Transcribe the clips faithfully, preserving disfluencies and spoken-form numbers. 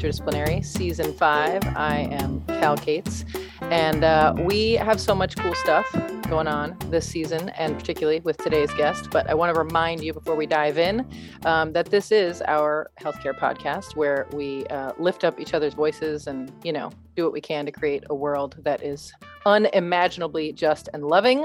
Interdisciplinary, Season five. I am Cal Cates, and uh, we have so much cool stuff going on this season, and particularly with today's guest. But I want to remind you before we dive in um, that this is our healthcare podcast where we uh, lift up each other's voices and, you know, do what we can to create a world that is unimaginably just and loving.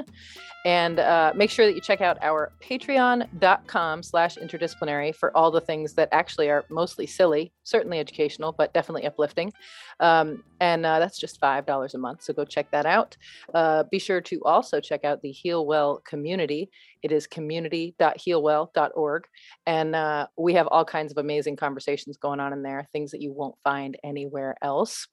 And uh, make sure that you check out our patreon.com slash interdisciplinary for all the things that actually are mostly silly, certainly educational, but definitely uplifting. Um, and uh, that's just five dollars a month. So go check that out. Uh, be sure to also check out the Heal Well community. It is community dot heal well dot org. And uh, we have all kinds of amazing conversations going on in there, things that you won't find anywhere else.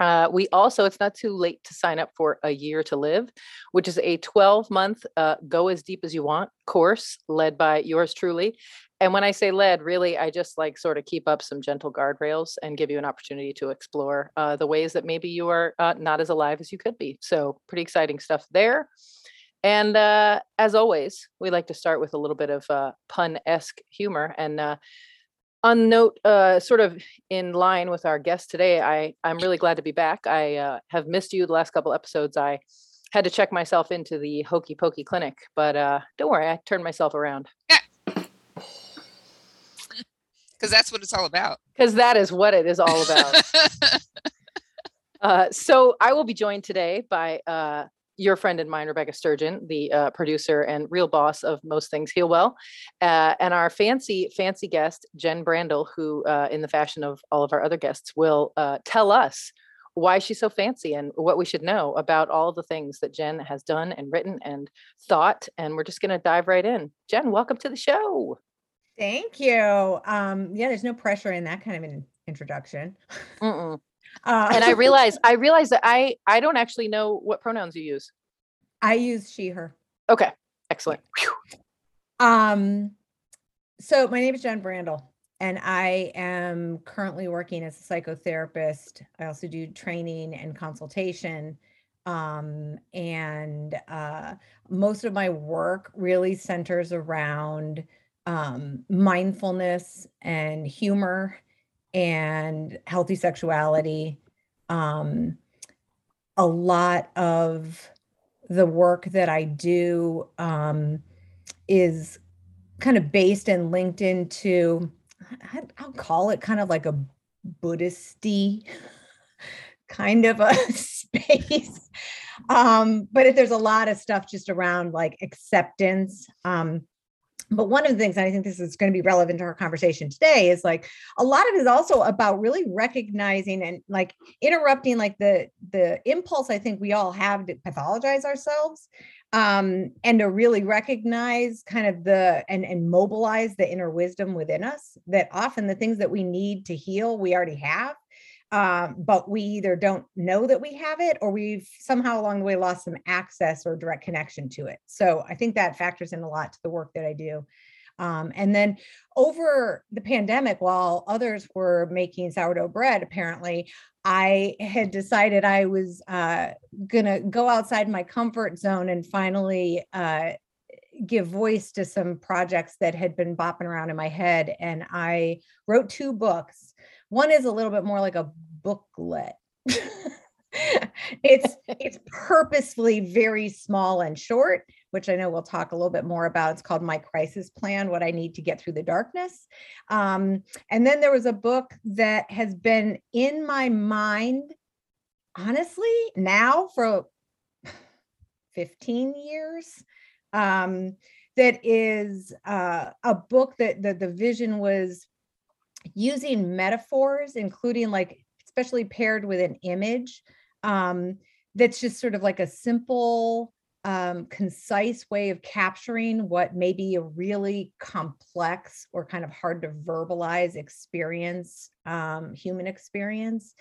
Uh, we also, it's not too late to sign up for A Year to Live, which is a twelve month uh, go as deep as you want course led by yours truly. And when I say led, really, I just like sort of keep up some gentle guardrails and give you an opportunity to explore uh, the ways that maybe you are uh, not as alive as you could be. So pretty exciting stuff there. And uh, as always, we like to start with a little bit of uh, pun-esque humor. And uh, On note, uh, sort of in line with our guest today, I, I'm really glad to be back. I uh, have missed you the last couple episodes. I had to check myself into the Hokey Pokey Clinic, but uh, don't worry, I turned myself around. Yeah. Because that's what it's all about. Because that is what it is all about. uh, so I will be joined today by uh, your friend and mine, Rebecca Sturgeon, the uh, producer and real boss of most things Heal Well, uh, and our fancy, fancy guest, Jen Brandle, who, uh, in the fashion of all of our other guests, will uh, tell us why she's so fancy and what we should know about all the things that Jen has done and written and thought. And we're just going to dive right in. Jen, welcome to the show. Thank you. Um, yeah, there's no pressure in that kind of an introduction. Mm-mm. Uh, and I realize, I realize that I, I don't actually know what pronouns you use. I use she, her. Okay. Excellent. Um, so my name is Jen Brandle, and I am currently working as a psychotherapist. I also do training and consultation. Um, and, uh, most of my work really centers around, um, mindfulness and humor and healthy sexuality. Um, a lot of the work that I do um, is kind of based and linked into, I'll call it kind of like a Buddhist-y kind of a space. Um, but if there's a lot of stuff just around like acceptance, um, but one of the things, and I think this is going to be relevant to our conversation today, is like a lot of it is also about really recognizing and like interrupting like the the impulse I think we all have to pathologize ourselves, um, and to really recognize kind of the and and mobilize the inner wisdom within us, that often the things that we need to heal, we already have. Um, but we either don't know that we have it, or we've somehow along the way lost some access or direct connection to it. So I think that factors in a lot to the work that I do. Um, and then over the pandemic, while others were making sourdough bread, apparently, I had decided I was uh, going to go outside my comfort zone and finally uh, give voice to some projects that had been bopping around in my head. And I wrote two books. One is a little bit more like a booklet. It's it's purposefully very small and short, which I know we'll talk a little bit more about. It's called My Crisis Plan, What I Need to Get Through the Darkness. Um, and then there was a book that has been in my mind, honestly, now for fifteen years. Um, that is uh, a book that the, the vision was using metaphors, including like, especially paired with an image, um, that's just sort of like a simple, um, concise way of capturing what may be a really complex or kind of hard to verbalize experience, um, human experience,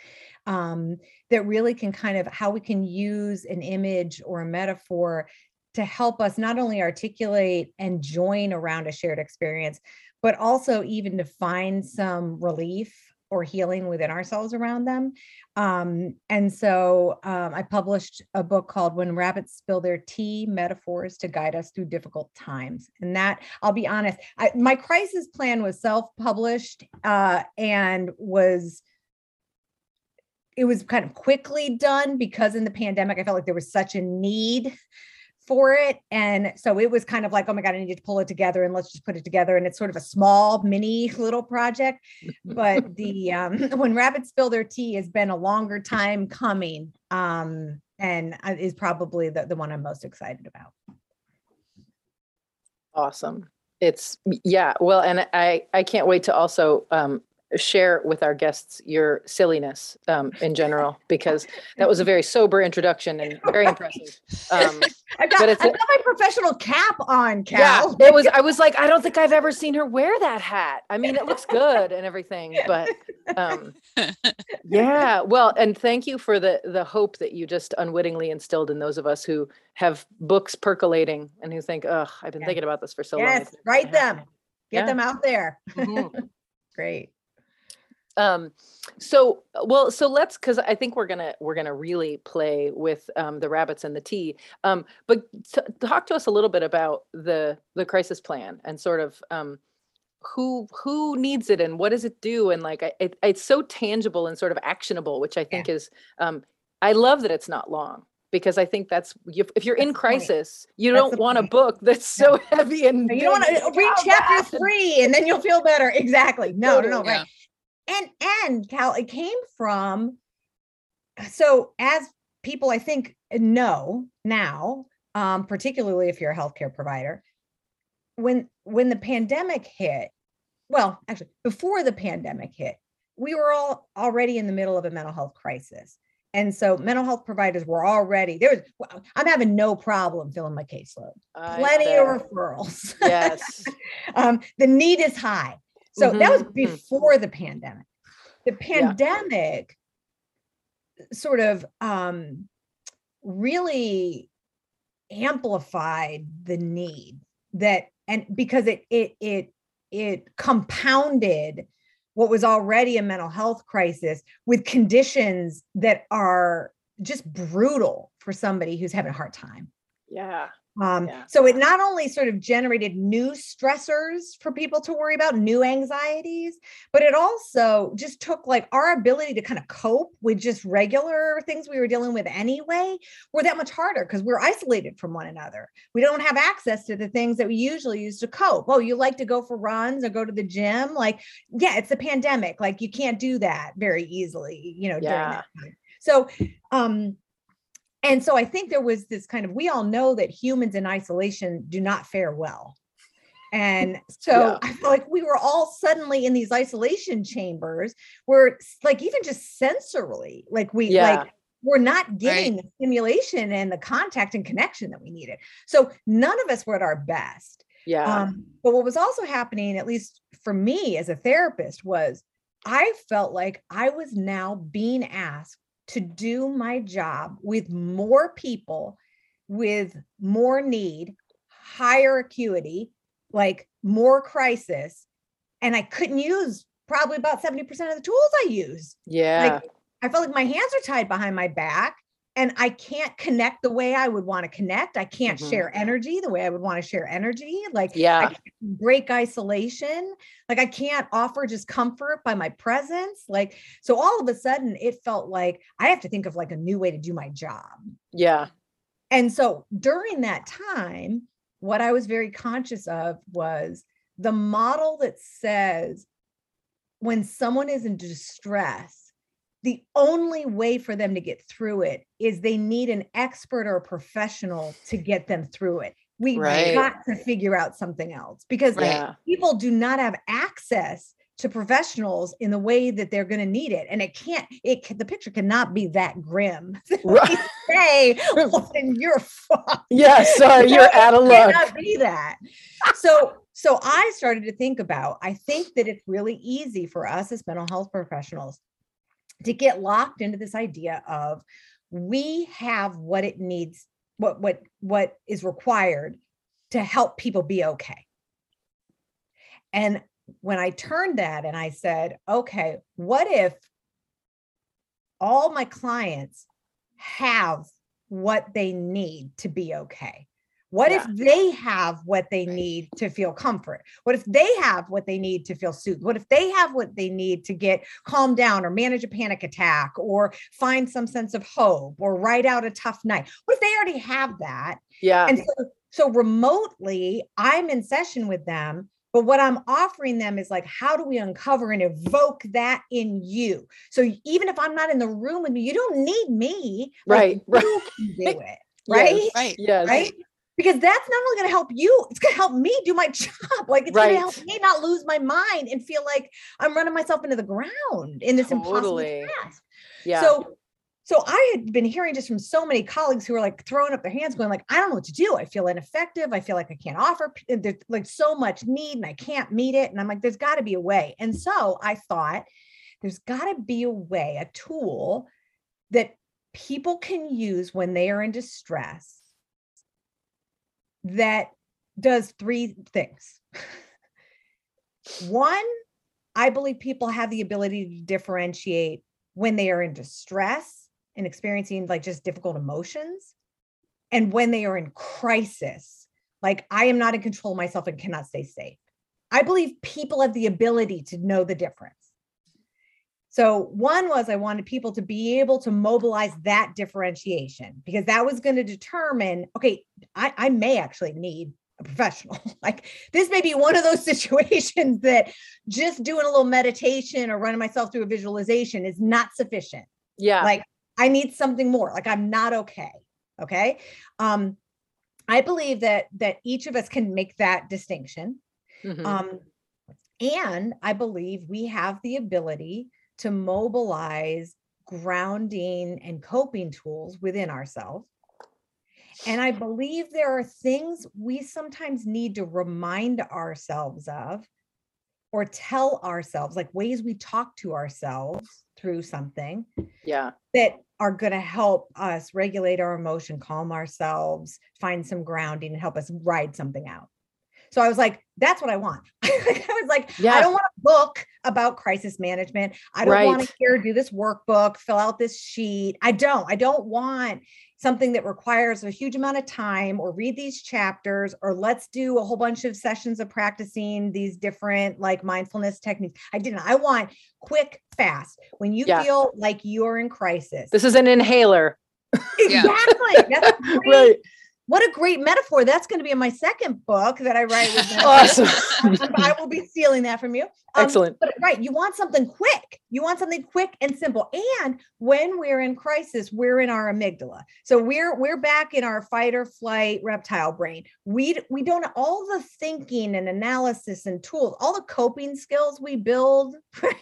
um, that really can kind of how we can use an image or a metaphor to help us not only articulate and join around a shared experience, but also even to find some relief or healing within ourselves around them. Um, and so um, I published a book called When Rabbits Spill Their Tea, Metaphors to Guide Us Through Difficult Times. And that, I'll be honest, I, my crisis plan was self-published uh, and was it was kind of quickly done because in the pandemic, I felt like there was such a need for it. And so it was kind of like, oh my God, I need to pull it together and let's just put it together. And it's sort of a small mini little project, but the, um, When Rabbits Spill Their Tea has been a longer time coming. Um, and is probably the, the one I'm most excited about. Awesome. It's yeah. Well, and I, I can't wait to also, um, share with our guests your silliness um, in general, because that was a very sober introduction and very right. impressive. Um, I got, but it's I got a, my professional cap on, Cal. Yeah, it was, I was like, I don't think I've ever seen her wear that hat. I mean, it looks good and everything, but um, yeah. Well, and thank you for the the hope that you just unwittingly instilled in those of us who have books percolating and who think, oh, I've been yeah. thinking about this for so yes, long. Yes, write them. Get yeah. them out there. Mm-hmm. Great. Um, so, well, so let's, cause I think we're going to, we're going to really play with, um, the rabbits and the tea. Um, but t- talk to us a little bit about the, the crisis plan and sort of, um, who, who needs it and what does it do? And like, I, it, it's so tangible and sort of actionable, which I think yeah. is, um, I love that it's not long. Because I think that's, if you're that's in crisis, you that's don't want point. A book that's so yeah. heavy and you don't want to read chapter three and then you'll feel better. Exactly. No, totally. no, no. Yeah. Right. And, and Cal, it came from, so as people, I think, know now, um, particularly if you're a healthcare provider, when, when the pandemic hit, well, actually before the pandemic hit, we were all already in the middle of a mental health crisis. And so mental health providers were already, there was, I'm having no problem filling my caseload, I plenty bet. Of referrals. Yes. um, the need is high. So mm-hmm. that was before the pandemic. The pandemic yeah. sort of um, really amplified the need that, and because it it it it compounded what was already a mental health crisis with conditions that are just brutal for somebody who's having a hard time. Yeah. Um, yeah. So it not only sort of generated new stressors for people to worry about, new anxieties, but it also just took like our ability to kind of cope with just regular things we were dealing with anyway, were that much harder because we're isolated from one another. We don't have access to the things that we usually use to cope. Oh, you like to go for runs or go to the gym? Like, yeah, it's a pandemic. Like you can't do that very easily, you know, yeah. during that time. So, um, And so I think there was this kind of, we all know that humans in isolation do not fare well. And so yeah. I feel like we were all suddenly in these isolation chambers where like, even just sensorily, like we, yeah. like we're not getting right. the stimulation and the contact and connection that we needed. So none of us were at our best. Yeah. Um, but what was also happening, at least for me as a therapist, was I felt like I was now being asked to do my job with more people, with more need, higher acuity, like more crisis. And I couldn't use probably about seventy percent of the tools I use. Yeah. Like, I felt like my hands are tied behind my back and I can't connect the way I would want to connect. I can't mm-hmm. share energy the way I would want to share energy. Like yeah. I can't break isolation. Like I can't offer just comfort by my presence. Like, so all of a sudden it felt like I have to think of like a new way to do my job. Yeah. And so during that time, what I was very conscious of was the model that says when someone is in distress, the only way for them to get through it is they need an expert or a professional to get them through it. We've right. got to figure out something else because yeah. people do not have access to professionals in the way that they're going to need it. And it can't, it can, the picture cannot be that grim. Right. Say, listen, you're fucked. Yeah, sorry, you're it out of luck. It cannot be that. So, so I started to think about, I think that it's really easy for us as mental health professionals to get locked into this idea of we have what it needs, what, what, what is required to help people be okay. And when I turned that and I said, okay, what if all my clients have what they need to be okay? What yeah. if they have what they need to feel comfort? What if they have what they need to feel soothed? What if they have what they need to get calmed down or manage a panic attack or find some sense of hope or ride out a tough night? What if they already have that? Yeah. And so, so remotely, I'm in session with them. But what I'm offering them is like, how do we uncover and evoke that in you? So even if I'm not in the room with me, you don't need me. Right. Like, right. You can do it. Right. Yes, right. Yes. Right. Because that's not only going to help you, it's going to help me do my job. Like it's right. going to help me not lose my mind and feel like I'm running myself into the ground in this totally. impossible task. Yeah. So, so I had been hearing just from so many colleagues who were like throwing up their hands going like, I don't know what to do. I feel ineffective. I feel like I can't offer. There's like so much need and I can't meet it. And I'm like, there's got to be a way. And so I thought there's got to be a way, a tool that people can use when they are in distress that does three things. One, I believe people have the ability to differentiate when they are in distress and experiencing like just difficult emotions and when they are in crisis, like I am not in control of myself and cannot stay safe. I believe people have the ability to know the difference. So one was I wanted people to be able to mobilize that differentiation because that was going to determine, okay, I, I may actually need a professional. Like this may be one of those situations that just doing a little meditation or running myself through a visualization is not sufficient. Yeah. Like I need something more, like I'm not okay. Okay. Um, I believe that, that each of us can make that distinction. Mm-hmm. Um, and I believe we have the ability to mobilize grounding and coping tools within ourselves. And I believe there are things we sometimes need to remind ourselves of or tell ourselves, like ways we talk to ourselves through something yeah. that are going to help us regulate our emotion, calm ourselves, find some grounding and help us ride something out. So I was like, that's what I want. I was like, yes. I don't want a book about crisis management. I don't right. want to hear, do this workbook, fill out this sheet. I don't, I don't want something that requires a huge amount of time or read these chapters, or let's do a whole bunch of sessions of practicing these different like mindfulness techniques. I didn't, I want quick, fast. When you yeah. feel like you're in crisis. This is an inhaler. Exactly. That's great. Right. What a great metaphor. That's going to be in my second book that I write. With awesome. I will be stealing that from you. Um, Excellent. But right. You want something quick. You want something quick and simple. And when we're in crisis, we're in our amygdala. So we're, we're back in our fight or flight reptile brain. We, we don't, all the thinking and analysis and tools, all the coping skills we build, right?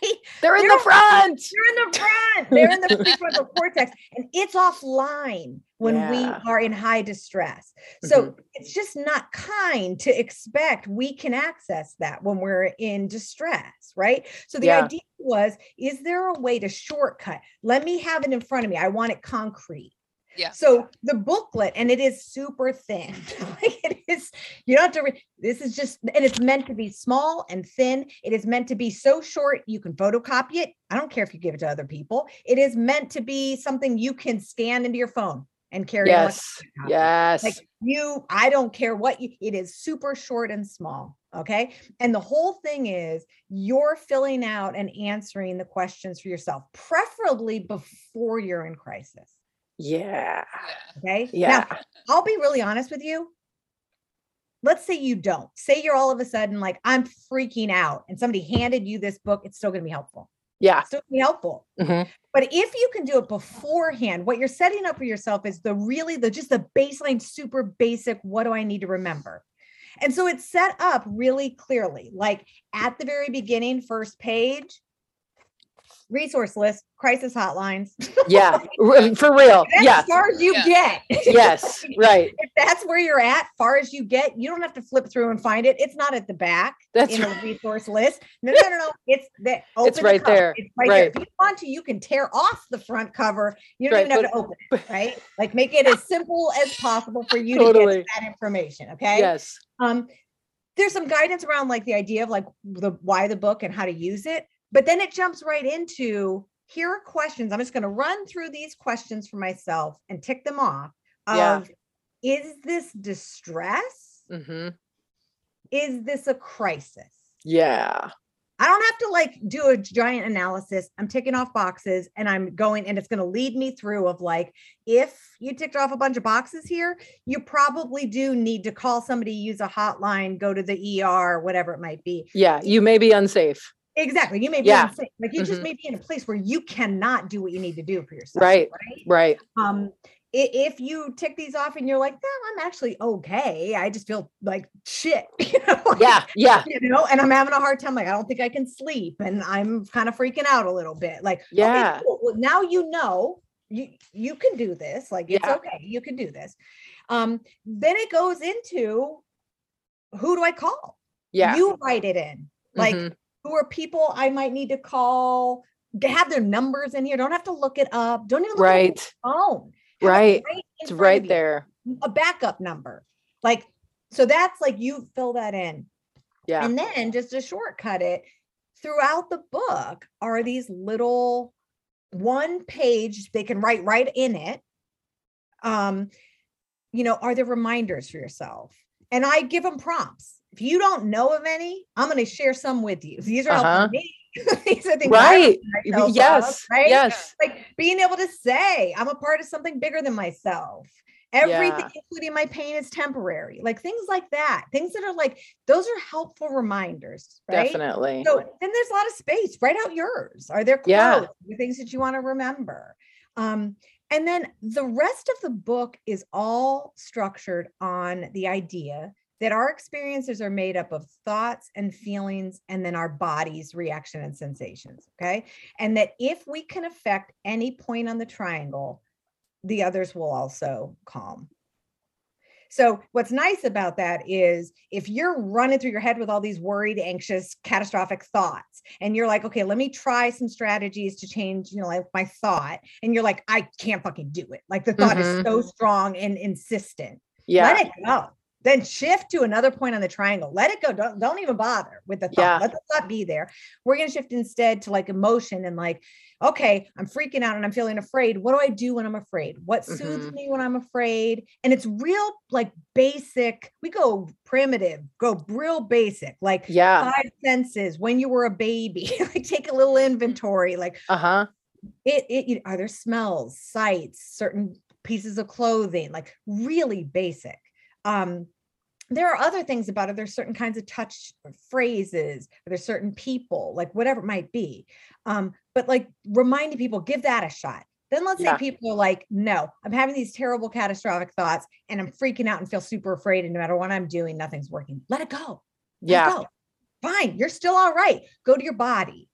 They're in they're, the front. They're in the front. They're in the prefrontal cortex and it's offline. When yeah. we are in high distress. So mm-hmm. it's just not kind to expect we can access that when we're in distress, right? So the yeah. idea was, is there a way to shortcut? Let me have it in front of me. I want it concrete. Yeah. So the booklet, and it is super thin. Like it is, you don't have to read. This is just, and it's meant to be small and thin. It is meant to be so short you can photocopy it. I don't care if you give it to other people. It is meant to be something you can scan into your phone and carry yes. on. Yes. Like you, I don't care what you, it is super short and small. Okay. And the whole thing is you're filling out and answering the questions for yourself, preferably before you're in crisis. Yeah. Okay. Yeah. Now, I'll be really honest with you. Let's say you don't. Say you're all of a sudden like, I'm freaking out and somebody handed you this book. It's still going to be helpful. Yeah. It's still going to be helpful. Mm-hmm. But if you can do it beforehand, what you're setting up for yourself is the really the just the baseline, super basic. What do I need to remember? And so it's set up really clearly, like at the very beginning, first page, resource list, crisis hotlines. Yeah, for real. As yeah. far as you yeah. get. Yes, right. If that's where you're at, far as you get, you don't have to flip through and find it. It's not at the back that's in right. the resource list. No, no, no, no. It's, the, open it's right the there. It's right, right there. If you want to, you can tear off the front cover. You don't right. even have but, to open it, right? Like make it as simple as possible for you totally. to get that information, okay? Yes. Um, there's some guidance around like the idea of like the why the book and how to use it. But then it jumps right into, here are questions. I'm just going to run through these questions for myself and tick them off of yeah. is this distress? Mm-hmm. Is this a crisis? Yeah. I don't have to like do a giant analysis. I'm ticking off boxes and I'm going, and it's going to lead me through of like, if you ticked off a bunch of boxes here, you probably do need to call somebody, use a hotline, go to the E R, whatever it might be. Yeah. You may be unsafe. Exactly. You may be yeah. unsafe. Like you mm-hmm. just may be in a place where you cannot do what you need to do for yourself. Right. Right. right. Um, if you tick these off and you're like, no, I'm actually okay. I just feel like shit. You know? like, yeah. Yeah. You know, and I'm having a hard time. Like, I don't think I can sleep and I'm kind of freaking out a little bit. Like, yeah. Okay, cool. Well, now, you know, you, you can do this. Like, it's yeah. okay. You can do this. Um, then it goes into, who do I call? Yeah. You write it in. Like, mm-hmm. who are people I might need to call, to have their numbers in here. Don't have to look it up. Don't even look right. at your phone. Right. right it's right there. A backup number. Like, so that's like, you fill that in. Yeah. And then just to shortcut it, throughout the book are these little one page, they can write right in it. Um, you know, are there reminders for yourself? And I give them prompts. If you don't know of any, I'm going to share some with you. These are uh-huh. all me. These are things right. Yes. Of, right. Yes. Like being able to say, I'm a part of something bigger than myself. Everything, yeah. including my pain, is temporary. Like things like that. Things that are like, those are helpful reminders. Right? Definitely. So then there's a lot of space. Write out yours. Are there quotes? Yeah. The things that you want to remember. Um, and then the rest of the book is all structured on the idea that our experiences are made up of thoughts and feelings, and then our body's reaction and sensations, okay? And that if we can affect any point on the triangle, the others will also calm. So what's nice about that is if you're running through your head with all these worried, anxious, catastrophic thoughts, and you're like, okay, let me try some strategies to change, you know, like my thought. And you're like, I can't fucking do it. Like the thought mm-hmm. is so strong and insistent. Yeah. Let it go. Then shift to another point on the triangle. Let it go. Don't, don't even bother with the thought. Yeah. Let the thought be there. We're going to shift instead to like emotion and like, okay, I'm freaking out and I'm feeling afraid. What do I do when I'm afraid? What mm-hmm. soothes me when I'm afraid? And it's real, like basic. We go primitive, go real basic, like yeah. five senses when you were a baby, like take a little inventory, like, uh-huh. It, it, it, are there smells, sights, certain pieces of clothing, like really basic. Um, there are other things about it. There's certain kinds of touch phrases, or there's certain people, like whatever it might be. Um, but like reminding people, give that a shot. Then let's yeah. say people are like, no, I'm having these terrible catastrophic thoughts and I'm freaking out and feel super afraid. And no matter what I'm doing, nothing's working. Let it go. Let yeah. it go. Fine. You're still all right. Go to your body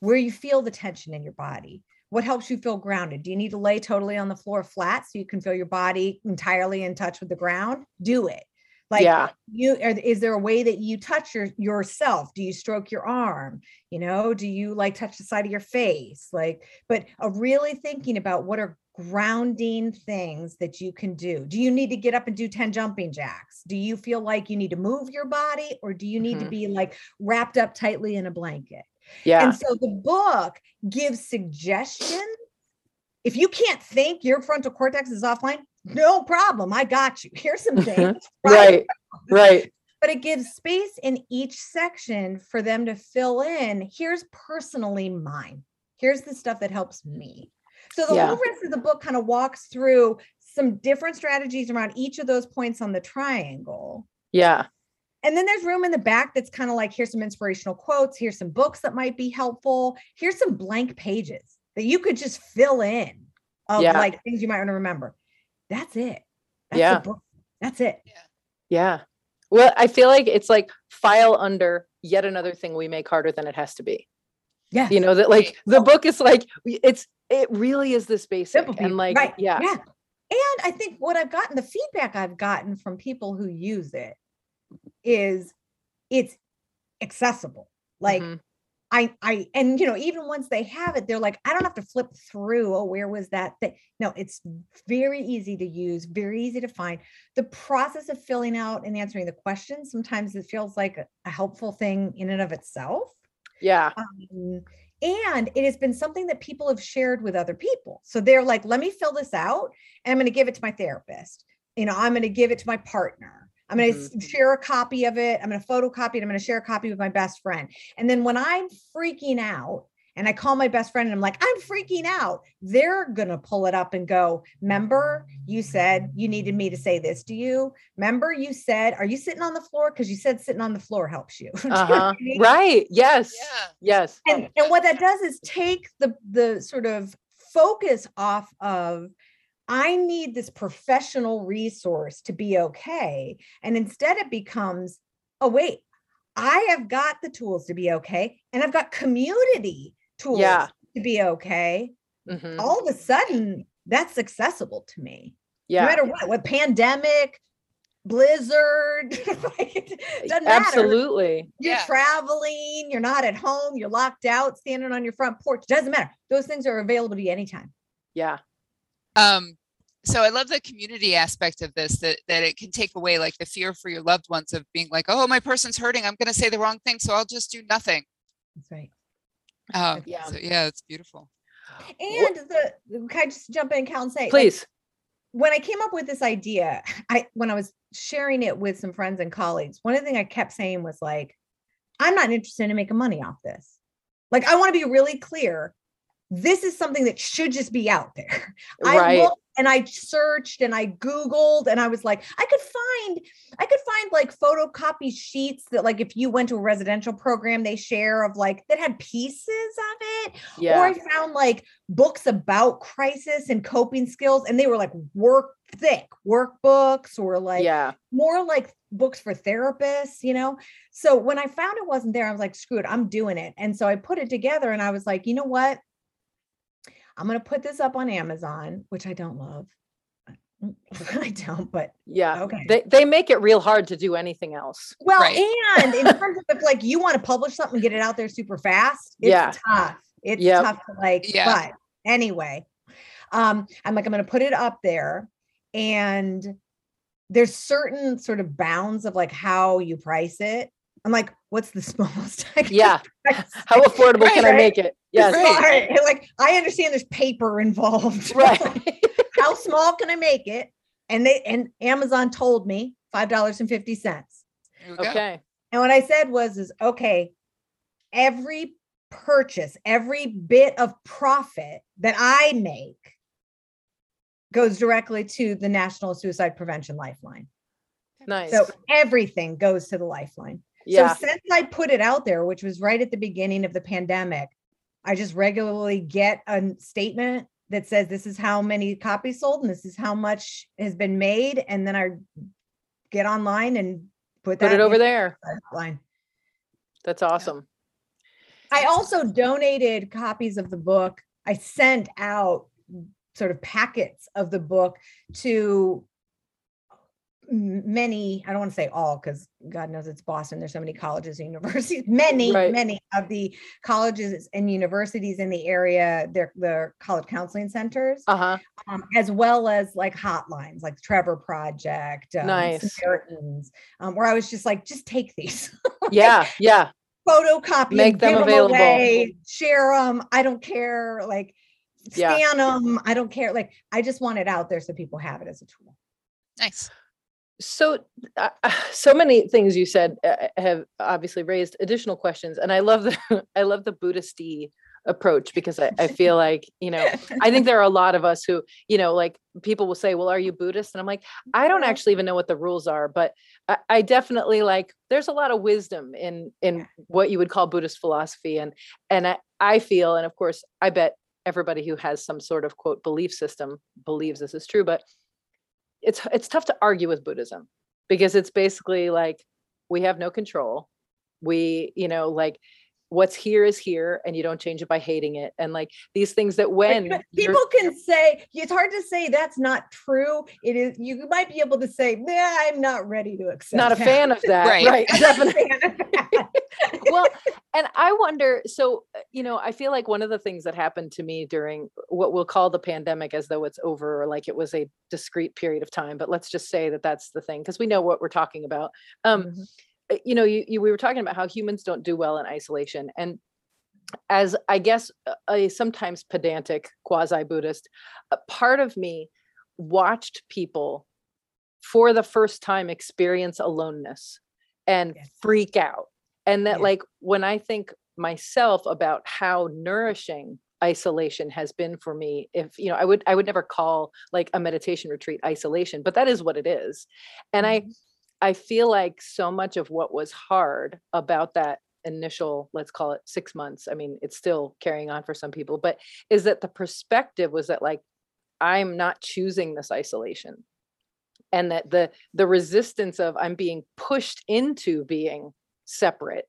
where you feel the tension in your body. What helps you feel grounded? Do you need to lay totally on the floor flat so you can feel your body entirely in touch with the ground? Do it. Like yeah. you, are, is there a way that you touch your, yourself? Do you stroke your arm? You know, do you like touch the side of your face? Like, but a really thinking about what are grounding things that you can do. Do you need to get up and do ten jumping jacks? Do you feel like you need to move your body, or do you need mm-hmm. to be like wrapped up tightly in a blanket? Yeah. And so the book gives suggestions. If you can't think, your frontal cortex is offline, no problem. I got you. Here's some things. right. Right. But it gives space in each section for them to fill in. Here's personally mine. Here's the stuff that helps me. So the yeah. whole rest of the book kind of walks through some different strategies around each of those points on the triangle. Yeah. And then there's room in the back that's kind of like, here's some inspirational quotes. Here's some books that might be helpful. Here's some blank pages that you could just fill in of yeah. like things you might want to remember. That's it. That's yeah. the book. That's it. Yeah. Yeah. Well, I feel like it's like file under yet another thing we make harder than it has to be. Yeah. You know, that like the book is like, it's, it really is this basic Simple. And like, right. yeah. yeah. And I think what I've gotten, the feedback I've gotten from people who use it, is it's accessible. Like mm-hmm. I, I, and you know, even once they have it, they're like, I don't have to flip through. Oh, where was that thing? No, it's very easy to use, very easy to find. The process of filling out and answering the questions, sometimes it feels like a, a helpful thing in and of itself. Yeah. Um, and it has been something that people have shared with other people. So they're like, let me fill this out and I'm going to give it to my therapist. you know, I'm going to give it to my partner. I'm going to mm-hmm. share a copy of it. I'm going to photocopy it. I'm going to share a copy with my best friend. And then when I'm freaking out and I call my best friend and I'm like, I'm freaking out, they're going to pull it up and go, remember, you said you needed me to say this to you. Remember, you said, are you sitting on the floor? Because you said sitting on the floor helps you. Uh-huh. you know what I mean? Right. Yes. Yeah. Yes. And, and what that does is take the, the sort of focus off of, I need this professional resource to be okay. And instead it becomes, oh, wait, I have got the tools to be okay. And I've got community tools yeah. to be okay. Mm-hmm. All of a sudden that's accessible to me. Yeah. No matter what, with pandemic, blizzard, like, it doesn't matter. Absolutely. You're yeah. traveling, you're not at home, you're locked out, standing on your front porch. Doesn't matter. Those things are available to you anytime. Yeah. Um, So I love the community aspect of this, that that it can take away like the fear for your loved ones of being like, oh, my person's hurting. I'm going to say the wrong thing. So I'll just do nothing. That's right. Um, yeah. So, yeah, it's beautiful. And the, can I just jump in, Cal, and say, please. Like, when I came up with this idea, I when I was sharing it with some friends and colleagues, one of the things I kept saying was like, I'm not interested in making money off this. Like, I want to be really clear. This is something that should just be out there. Right. I looked and I searched and I Googled and I was like, I could find, I could find like photocopy sheets that like, if you went to a residential program, they share of like, that had pieces of it. Yeah. Or I found like books about crisis and coping skills. And they were like work thick workbooks or like yeah. more like books for therapists, you know? So when I found it wasn't there, I was like, screw it, I'm doing it. And so I put it together and I was like, you know what? I'm going to put this up on Amazon, which I don't love. I don't, but yeah, okay. They they make it real hard to do anything else. Well, right. And in terms of if, like, you want to publish something and get it out there super fast, it's yeah. tough. It's yep. tough to like, yeah. but anyway, um, I'm like, I'm going to put it up there, and there's certain sort of bounds of like how you price it. I'm like, what's the smallest? I can yeah. price? How affordable right, can right? I make it? Yes. Right. Right. Like, I understand there's paper involved. Right. Like, how small can I make it? And they, and Amazon told me five dollars and fifty cents. Okay. And what I said was, is okay, every purchase, every bit of profit that I make goes directly to the National Suicide Prevention Lifeline. Nice. So everything goes to the Lifeline. Yeah. So since I put it out there, which was right at the beginning of the pandemic, I just regularly get a statement that says, this is how many copies sold and this is how much has been made. And then I get online and put that put it over there. Line. That's awesome. I also donated copies of the book. I sent out sort of packets of the book to many, I don't want to say all, because God knows it's Boston. There's so many colleges and universities, many, right. many of the colleges and universities in the area, their, their college counseling centers, uh-huh. um, as well as like hotlines, like the Trevor Project, um, nice. Samaritans, um, where I was just like, just take these. Like, yeah. Yeah. Photocopy, make them, them available, away, share them. I don't care. Like scan yeah. them. I don't care. Like, I just want it out there so people have it as a tool. Nice. So, uh, so many things you said uh, have obviously raised additional questions, and I love the I love the Buddhist-y approach, because I, I feel like, you know, I think there are a lot of us who, you know, like people will say, well, are you Buddhist? And I'm like, I don't actually even know what the rules are, but I, I definitely like, there's a lot of wisdom in in what you would call Buddhist philosophy, and and I, I feel, and of course, I bet everybody who has some sort of quote belief system believes this is true, but it's it's tough to argue with Buddhism, because it's basically like, we have no control. We, you know, like what's here is here, and you don't change it by hating it. And like these things that when people can say, it's hard to say that's not true. It is, you might be able to say, nah, I'm not ready to accept. Not a that. fan of that. Right. Right. Definitely. Well, and I wonder, so, you know, I feel like one of the things that happened to me during what we'll call the pandemic, as though it's over, or like it was a discrete period of time, but let's just say that that's the thing, because we know what we're talking about. Um, mm-hmm. You know, you, you, we were talking about how humans don't do well in isolation. And as I guess a sometimes pedantic quasi-Buddhist, a part of me watched people for the first time, experience aloneness and yes. freak out. And that, yes. like, when I think myself about how nourishing isolation has been for me, if, you know, I would, I would never call like a meditation retreat isolation, but that is what it is. And mm-hmm. I, I feel like so much of what was hard about that initial, let's call it six months. I mean, it's still carrying on for some people, but is that the perspective was that like, I'm not choosing this isolation. And that the, the resistance of I'm being pushed into being separate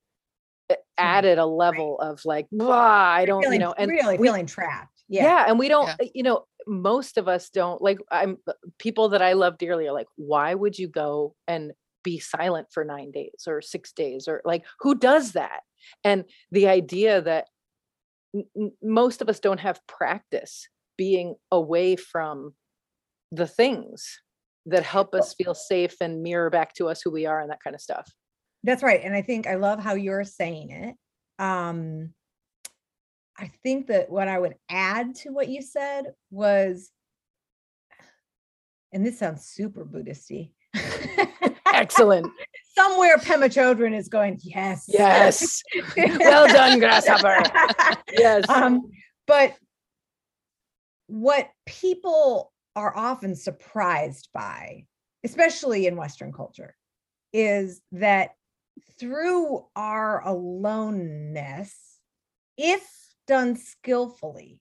added a level right. of like, blah, I don't, feeling, you know, and really we, feeling trapped. Yeah. yeah and we don't, yeah. you know, most of us don't like, I'm people that I love dearly are like, why would you go and be silent for nine days or six days or like, who does that? And the idea that n- most of us don't have practice being away from the things that help us feel safe and mirror back to us who we are and that kind of stuff. That's right. And I think I love how you're saying it. Um, I think that what I would add to what you said was, and this sounds super Buddhisty. Excellent. Somewhere Pema Chodron is going, yes. Yes. Well done, Grasshopper. Yes. Um, but what people are often surprised by, especially in Western culture, is that through our aloneness, if done skillfully,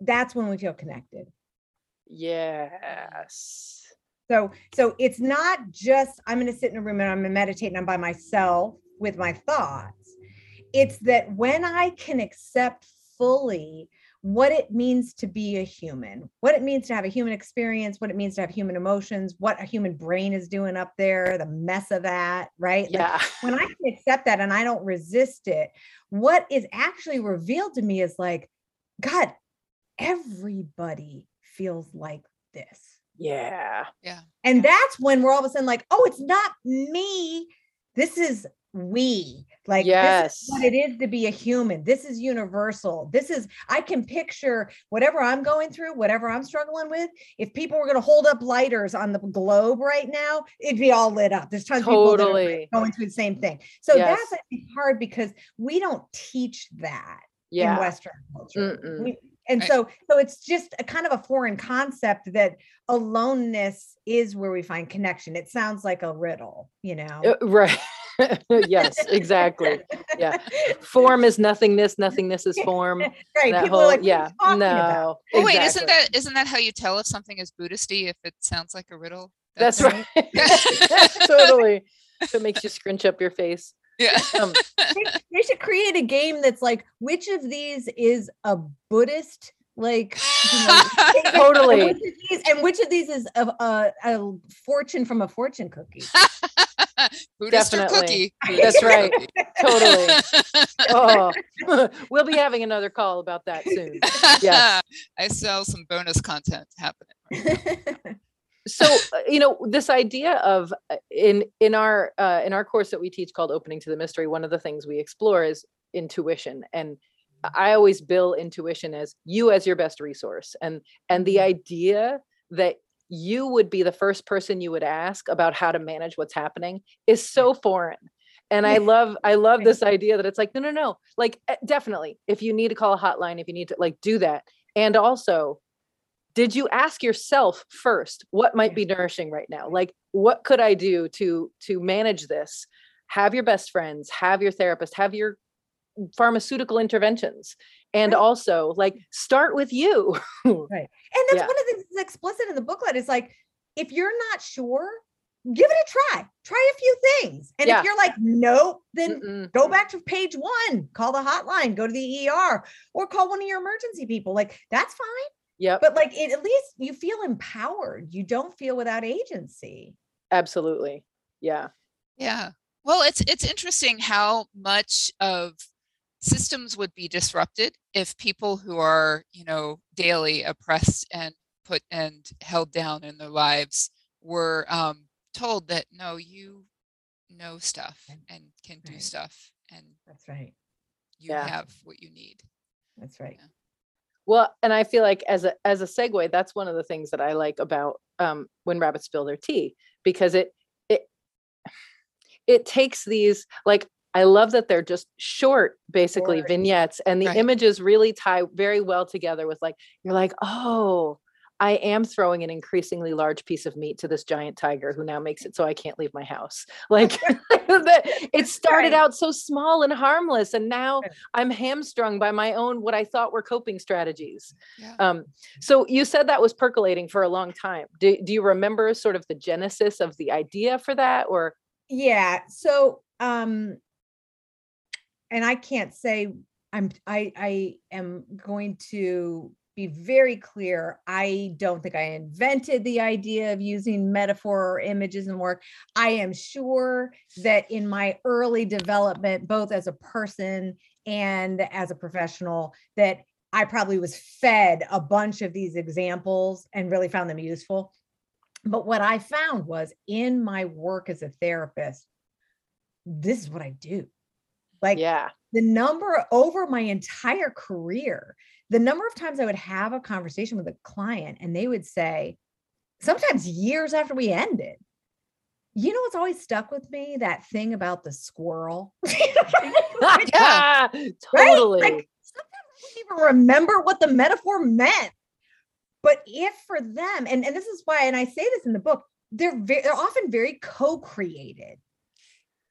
that's when we feel connected. Yes. So, so it's not just, I'm going to sit in a room and I'm going to meditate and I'm by myself with my thoughts. It's that when I can accept fully what it means to be a human, what it means to have a human experience, what it means to have human emotions, what a human brain is doing up there, the mess of that, right? Yeah. Like, when I can accept that and I don't resist it, what is actually revealed to me is like, God, everybody feels like this. Yeah. Yeah. And that's when we're all of a sudden like, oh, it's not me. This is we. Like, yes. This is what it is to be a human. This is universal. This is, I can picture whatever I'm going through, whatever I'm struggling with. If people were going to hold up lighters on the globe right now, it'd be all lit up. There's tons totally. Of people that are going through the same thing. So yes. that's I think, hard because we don't teach that yeah. in Western culture. We, and right. so, so it's just a kind of a foreign concept that aloneness is where we find connection. It sounds like a riddle, you know? Uh, right. Yes, exactly. Yeah. Form is nothingness, nothingness is form. Right. That people whole, are like, yeah. No. Well, exactly. Wait, isn't that isn't that how you tell if something is Buddhisty if it sounds like a riddle? That's, That's right. right. Totally. So it makes you scrunch up your face. Yeah. Um, they, they should create a game that's like, which of these is a Buddhist? Like, you know, totally. And which, these, and which of these is a, a, a fortune from a fortune cookie? Buddhist Definitely. Or cookie. That's right. Totally. Oh, we'll be having another call about that soon. Yes. I sell some bonus content happening right now. So, you know, this idea of in in our uh, in our course that we teach called Opening to the Mystery, one of the things we explore is intuition. And I always bill intuition as you as your best resource. And and the idea that you would be the first person you would ask about how to manage what's happening is so foreign. And I love, I love this idea that it's like, no, no, no. Like, definitely, if you need to call a hotline, if you need to like do that. And also, did you ask yourself first, what might be nourishing right now? Like, what could I do to, to manage this? Have your best friends, have your therapist, have your pharmaceutical interventions. And right. also like start with you. Right. And that's yeah. one of the things that's explicit in the booklet is like, if you're not sure, give it a try, try a few things. And yeah. if you're like, nope, then Mm-mm. go back to page one, call the hotline, go to the E R or call one of your emergency people. Like that's fine. Yeah. But like, it, at least you feel empowered. You don't feel without agency. Absolutely. Yeah. Yeah. Well, it's, it's interesting how much of systems would be disrupted if people who are, you know, daily oppressed and put and held down in their lives were um, told that, no, you know stuff and can do right. stuff. And that's right. You yeah. have what you need. That's right. Yeah. Well, and I feel like as a as a segue, that's one of the things that I like about um, When Rabbits Spill Their Tea, because it it it takes these, like, I love that they're just short, basically short. vignettes, and the right. images really tie very well together with, like, you're like, oh, I am throwing an increasingly large piece of meat to this giant tiger who now makes it so I can't leave my house. Like, it started out so small and harmless, and now I'm hamstrung by my own, what I thought were coping strategies. Yeah. Um, so you said that was percolating for a long time. Do, do you remember sort of the genesis of the idea for that, or? Yeah. So, um, and I can't say I'm, I, I am going to be very clear. I don't think I invented the idea of using metaphor or images in work. I am sure that in my early development, both as a person and as a professional, that I probably was fed a bunch of these examples and really found them useful. But what I found was, in my work as a therapist, this is what I do. Like, yeah. the number over my entire career, the number of times I would have a conversation with a client and they would say, sometimes years after we ended, you know, what's always stuck with me, that thing about the squirrel. Like, yeah, totally. Right? Like, sometimes I don't even remember what the metaphor meant, but if for them, and, and this is why, and I say this in the book, they're very, they're often very co-created.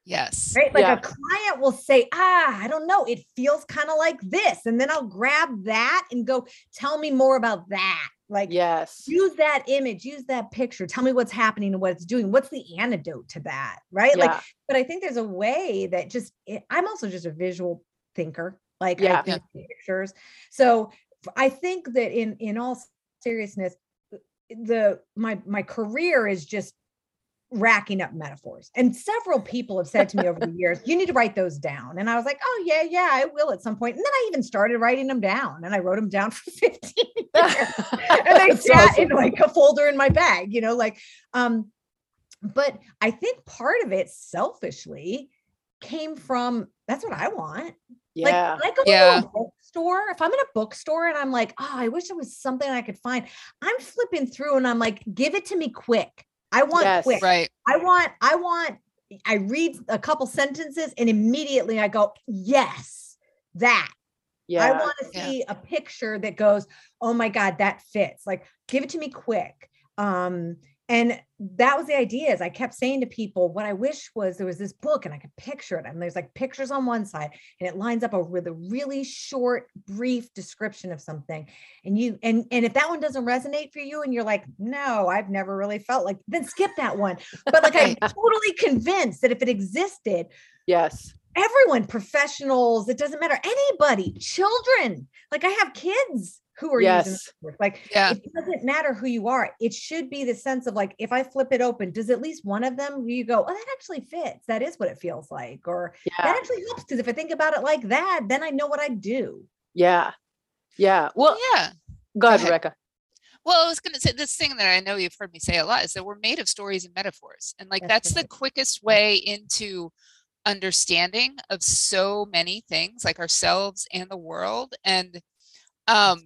Yes. Right. Like yeah. a client will say, ah, I don't know, it feels kind of like this. And then I'll grab that and go, tell me more about that. Like, yes, use that image, use that picture. Tell me what's happening and what it's doing. What's the antidote to that? Right. Yeah. Like, but I think there's a way that just, it, I'm also just a visual thinker. Like yeah. I think yeah. pictures. So I think that in, in all seriousness, the, my, my career is just racking up metaphors. And several people have said to me over the years, you need to write those down. And I was like, oh yeah, yeah, I will at some point. And then I even started writing them down, and I wrote them down for fifteen years. And they sat awesome. in like a folder in my bag, you know, like, um, but I think part of it selfishly came from, that's what I want. Yeah. Like, like a yeah. bookstore. If I'm in a bookstore and I'm like, oh, I wish there was something I could find, I'm flipping through and I'm like, give it to me quick. I want yes, quick. Right. I want, I want, I read a couple sentences and immediately I go, yes, that. Yeah. I want to see yeah. a picture that goes, oh my God, that fits. Like, give it to me quick. Um, and that was the idea. Is I kept saying to people, what I wish was there was this book and I could picture it. And there's like pictures on one side and it lines up a, with a really short, brief description of something. And you, and, and if that one doesn't resonate for you and you're like, no, I've never really felt like, then skip that one. But like, I'm totally convinced that if it existed, yes, everyone, professionals, it doesn't matter, anybody, children, like I have kids who are yes. using it. Like, yeah. it doesn't matter who you are. It should be the sense of like, if I flip it open, does at least one of them, you go, oh, that actually fits. That is what it feels like. Or yeah. that actually helps. Cause if I think about it like that, then I know what I do. Yeah. Yeah. Well, yeah. Go ahead, Rebecca. Well, I was going to say this thing that I know you've heard me say a lot is that we're made of stories and metaphors. And like, that's, that's the quickest way into understanding of so many things, like ourselves and the world. And, um,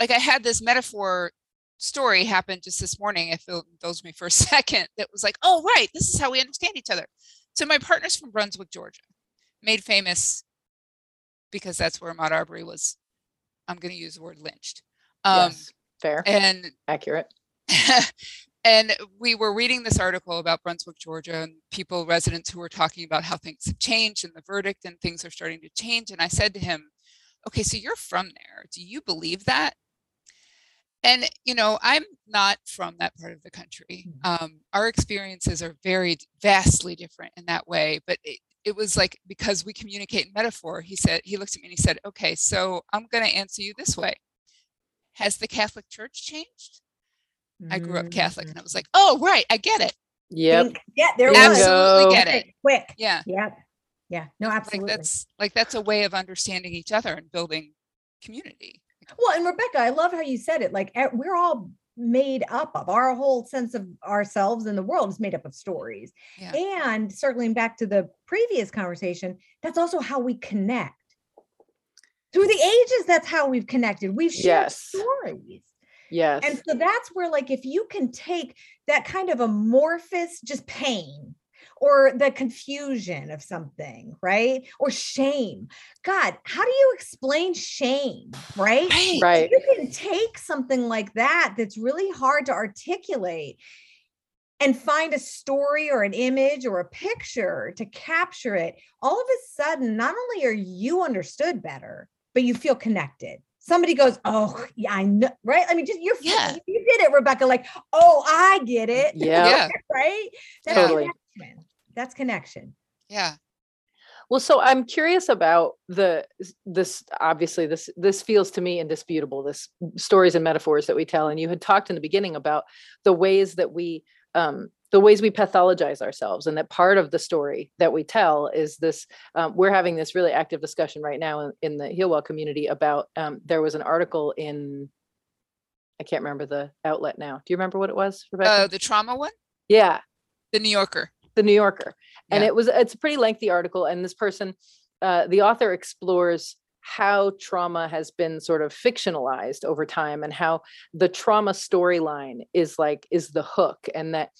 like I had this metaphor story happen just this morning, if it goes me for a second, that was like, oh, right, this is how we understand each other. So my partner's from Brunswick, Georgia, made famous because that's where Ahmaud Arbery was, I'm going to use the word lynched. Um, yes, fair and accurate. And we were reading this article about Brunswick, Georgia, and people, residents who were talking about how things have changed and the verdict and things are starting to change. And I said to him, okay, so you're from there. Do you believe that? And, you know, I'm not from that part of the country. Um, our experiences are very vastly different in that way. But it, it was like, because we communicate in metaphor, he said, he looked at me and he said, okay, so I'm going to answer you this way. Has the Catholic Church changed? Mm-hmm. I grew up Catholic and I was like, oh, right. I get it. Yep. Yeah, there was. Absolutely get it. Quick. Yeah. Yeah. Yeah. No, absolutely. Like that's like, that's a way of understanding each other and building community. Well, and Rebecca, I love how you said it. Like, we're all made up of, our whole sense of ourselves and the world is made up of stories. Yeah. And certainly back to the previous conversation, that's also how we connect. through the ages, that's how we've connected. We've shared yes. stories. Yes. And so that's where, like, if you can take that kind of amorphous, just pain or the confusion of something, right? Or shame. God, how do you explain shame, right? Right. You can take something like that that's really hard to articulate and find a story or an image or a picture to capture it. All of a sudden, not only are you understood better, but you feel connected. Somebody goes, oh, yeah, I know, right? I mean, just you're, yeah. you did it, Rebecca. Like, oh, I get it. Yeah. Right? That's totally. Connection. That's connection. Yeah. Well, so I'm curious about the, this, obviously this, this feels to me indisputable, this stories and metaphors that we tell. And you had talked in the beginning about the ways that we, um, the ways we pathologize ourselves, and that part of the story that we tell is this, um, we're having this really active discussion right now in, in the Heal Well community about, um, there was an article in, I can't remember the outlet now. Do you remember what it was, Rebecca? Uh, the trauma one? Yeah. The New Yorker. The New Yorker. Yeah. And it was, it's a pretty lengthy article. And this person, uh, the author explores how trauma has been sort of fictionalized over time, and how the trauma storyline is like, is the hook, and that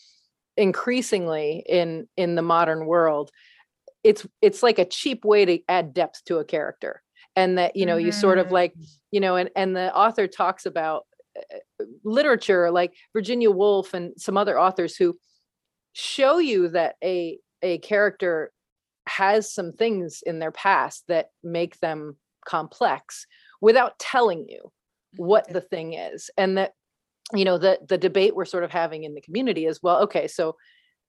increasingly in, in the modern world, it's, it's like a cheap way to add depth to a character. And that, you know, mm-hmm. you sort of like, you know, and, and the author talks about literature like Virginia Woolf and some other authors who show you that a, a character has some things in their past that make them complex without telling you what the thing is. And that, you know, the, the debate we're sort of having in the community is, well, okay, so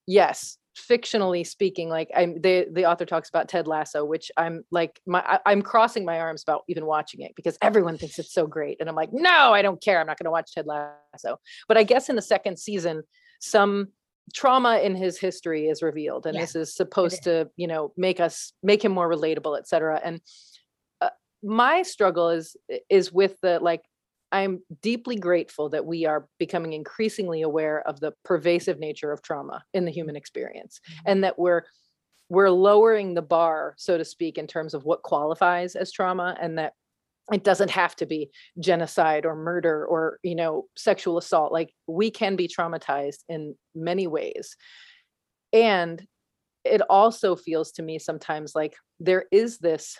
yes, fictionally speaking, like I'm, the, the author talks about Ted Lasso, which I'm like, my, I, I'm crossing my arms about even watching it because everyone thinks it's so great. And I'm like, no, I don't care. I'm not going to watch Ted Lasso. But I guess in the second season, some trauma in his history is revealed, and yeah, this is supposed is. to, you know, make us, make him more relatable, et cetera. And uh, my struggle is, is with the, like, I'm deeply grateful that we are becoming increasingly aware of the pervasive nature of trauma in the human experience, mm-hmm. and that we're, we're lowering the bar, so to speak, in terms of what qualifies as trauma, and that it doesn't have to be genocide or murder or, you know, sexual assault. Like, we can be traumatized in many ways. And it also feels to me sometimes like there is this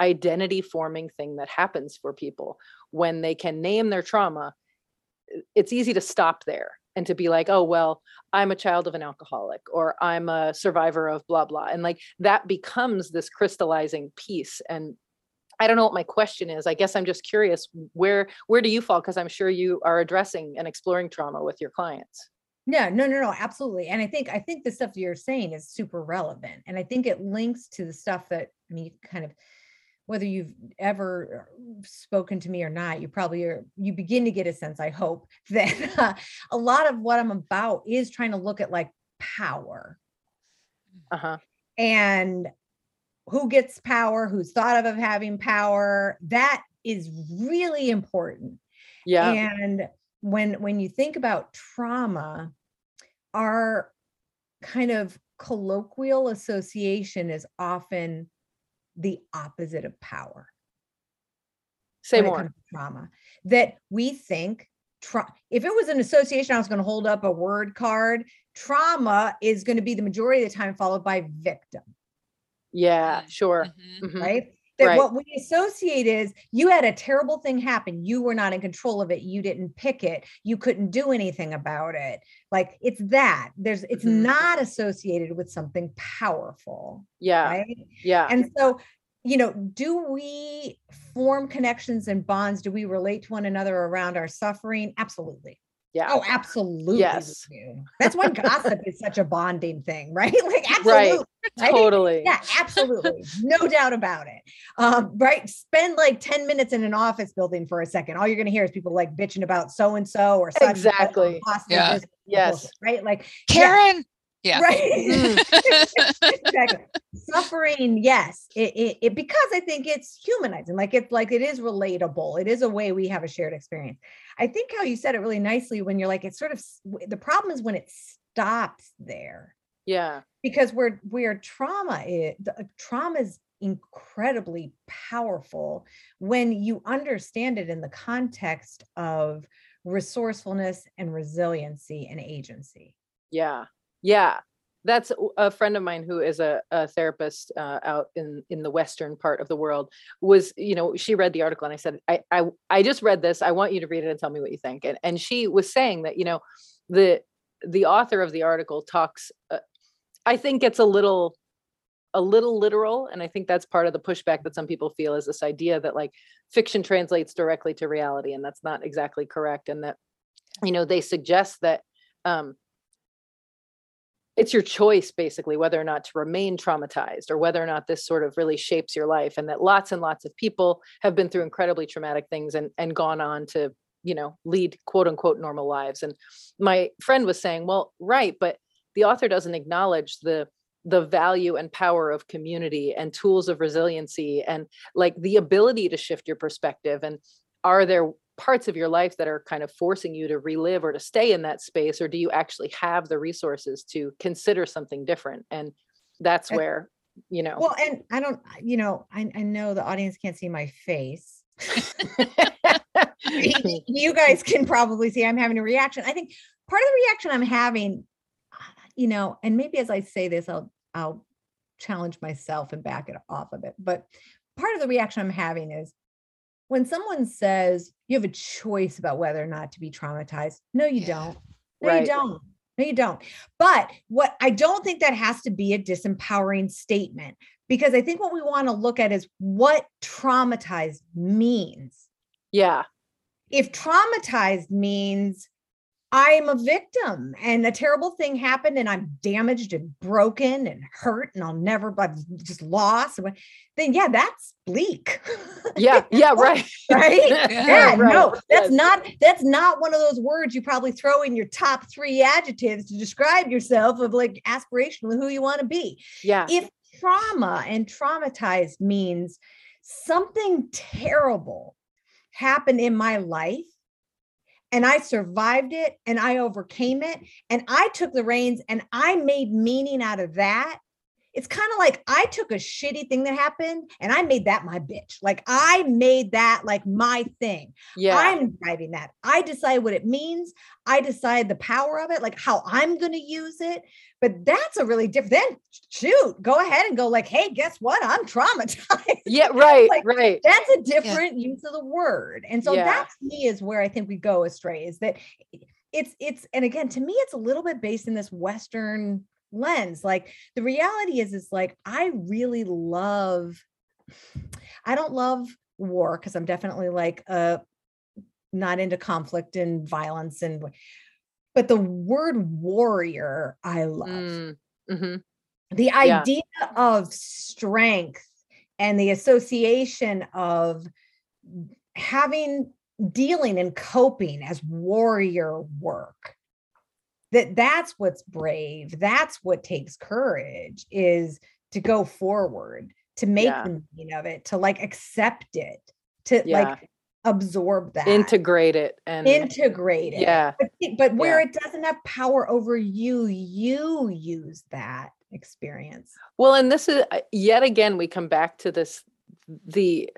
identity forming thing that happens for people when they can name their trauma. It's easy to stop there and to be like, oh, well, I'm a child of an alcoholic, or I'm a survivor of blah, blah. And like that becomes this crystallizing piece. And I don't know what my question is. I guess I'm just curious, where, where do you fall? Because I'm sure you are addressing and exploring trauma with your clients. Yeah, no, no, no, absolutely. And I think, I think the stuff you're saying is super relevant. And I think it links to the stuff that, I mean, you kind of, whether you've ever spoken to me or not, you probably are, you begin to get a sense, I hope, that uh, a lot of what I'm about is trying to look at like power. Uh-huh. And who gets power, who's thought of, of having power. That is really important. Yeah. And when, when you think about trauma, our kind of colloquial association is often the opposite of power. Say more. Trauma. That we think tra- if it was an association, I was going to hold up a word card. Trauma is going to be the majority of the time followed by victim. Yeah, sure. Mm-hmm. Right. That right. What we associate is you had a terrible thing happen. You were not in control of it. You didn't pick it. You couldn't do anything about it. Like it's that there's, it's mm-hmm. not associated with something powerful. Yeah. Right? Yeah. And so, you know, do we form connections and bonds? Do we relate to one another around our suffering? Absolutely. Yeah. Oh, absolutely. Yes. That's why gossip is such a bonding thing, right? Like, absolutely. Right. Right? Totally. Yeah, absolutely. No doubt about it. Um, right. Spend like ten minutes in an office building for a second. All you're going to hear is people like bitching about so-and-so or such. Exactly. Yeah. Yes. Right. Like Karen. Yeah. yeah. Right. Mm. Exactly. Suffering. Yes. It, it, it, because I think it's humanizing. Like it's like, it is relatable. It is a way we have a shared experience. I think how you said it really nicely when you're like, it's sort of, the problem is when it stops there. Yeah. Because we're, we're trauma, it, the, trauma is incredibly powerful when you understand it in the context of resourcefulness and resiliency and agency. Yeah. Yeah. That's a friend of mine who is a, a therapist uh, out in, in the Western part of the world was, you know, she read the article and I said, I, I, I just read this. I want you to read it and tell me what you think. And and she was saying that, you know, the, the author of the article talks, uh, I think it's a little, a little literal. And I think that's part of the pushback that some people feel is this idea that like fiction translates directly to reality. And that's not exactly correct. And that, you know, they suggest that, um, it's your choice, basically, whether or not to remain traumatized or whether or not this sort of really shapes your life, and that lots and lots of people have been through incredibly traumatic things and, and gone on to, you know, lead quote unquote normal lives. And my friend was saying, well, right, but the author doesn't acknowledge the the value and power of community and tools of resiliency and like the ability to shift your perspective. And are there parts of your life that are kind of forcing you to relive or to stay in that space, or do you actually have the resources to consider something different? And that's where, you know. Well, and I don't, you know, I, I know the audience can't see my face. You guys can probably see I'm having a reaction. I think part of the reaction I'm having, you know, and maybe as I say this, I'll, I'll challenge myself and back it off of it. But part of the reaction I'm having is, when someone says you have a choice about whether or not to be traumatized, no, you don't. No, right. you don't. No, you don't. But what I don't think that has to be a disempowering statement, because I think what we want to look at is what traumatized means. Yeah. If traumatized means I'm a victim and a terrible thing happened and I'm damaged and broken and hurt and I'll never, I've just lost, then yeah, that's bleak. Yeah. Yeah. Right. Right. Yeah. yeah right. No, that's yes. not, that's not one of those words you probably throw in your top three adjectives to describe yourself of like aspirational, who you want to be. Yeah. If trauma and traumatized means something terrible happened in my life, and I survived it and I overcame it and I took the reins and I made meaning out of that, it's kind of like I took a shitty thing that happened and I made that my bitch. Like I made that like my thing. Yeah. I'm driving that. I decide what it means. I decide the power of it, like how I'm going to use it. But that's a really different, then shoot, go ahead and go like, hey, guess what? I'm traumatized. Yeah, right, like, right. That's a different yeah. use of the word. And so yeah. that to me is where I think we go astray, is that it's, it's, and again, to me, it's a little bit based in this Western lens. Like the reality is, is like, I really love, I don't love war because I'm definitely like uh, not into conflict and violence and, but the word warrior, I love. Mm, mm-hmm. The idea yeah. of strength and the association of having, dealing and coping as warrior work. That that's what's brave. That's what takes courage, is to go forward, to make yeah. the meaning of it, to like accept it, to yeah. like absorb that, integrate it and integrate it. Yeah. But, but where yeah. it doesn't have power over you, you use that experience. Well, and this is yet again, we come back to this, the,